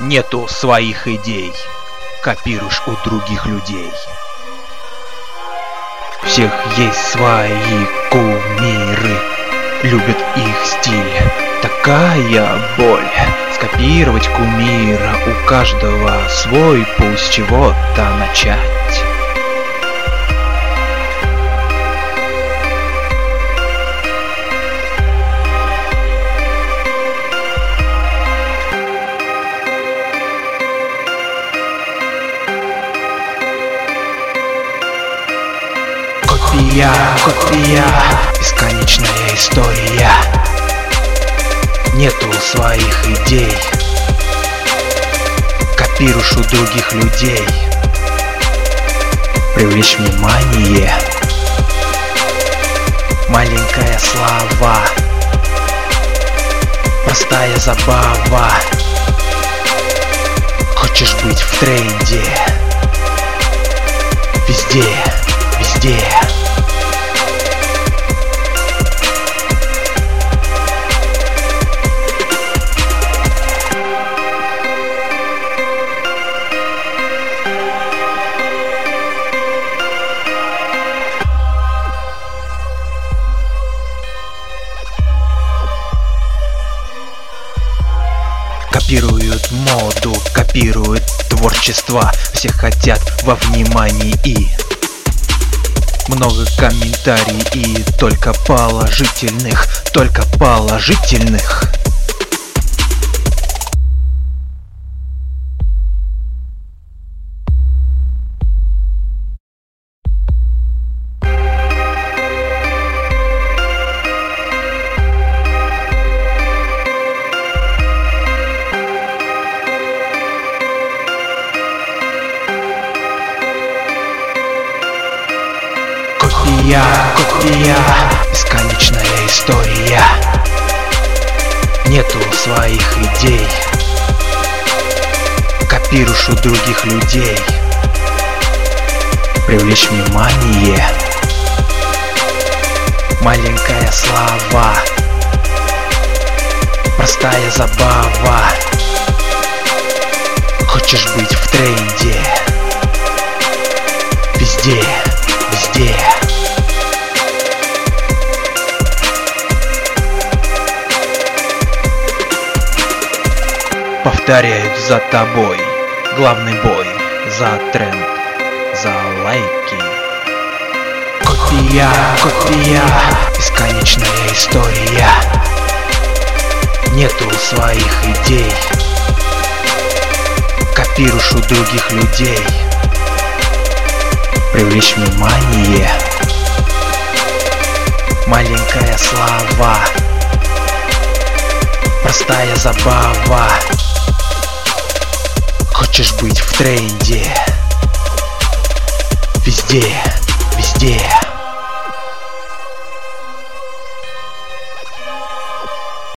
нету своих идей, копируешь у других людей. У всех есть свои кумиры, любят их стиль. Такая боль скопировать кумира, у каждого свой путь, с чего-то начать. Копия, бесконечная история. Нету своих идей, копируешь у других людей. Привлечь внимание, маленькая слава, простая забава. Хочешь быть в тренде, везде, везде. Копируют моду, копируют творчество. Все хотят во внимании и много комментариев, и только положительных, только положительных. Копия, бесконечная история. Нету своих идей, копируешь у других людей. Привлечь внимание, маленькая слава, простая забава. Хочешь быть в тренде, везде, везде. Повторяют за тобой главный бой, за тренд, за лайки. Копия, бесконечная история. Нету своих идей, копируешь у других людей. Привлечь внимание, маленькая слава, простая забава. Хочешь быть в тренде, везде, везде.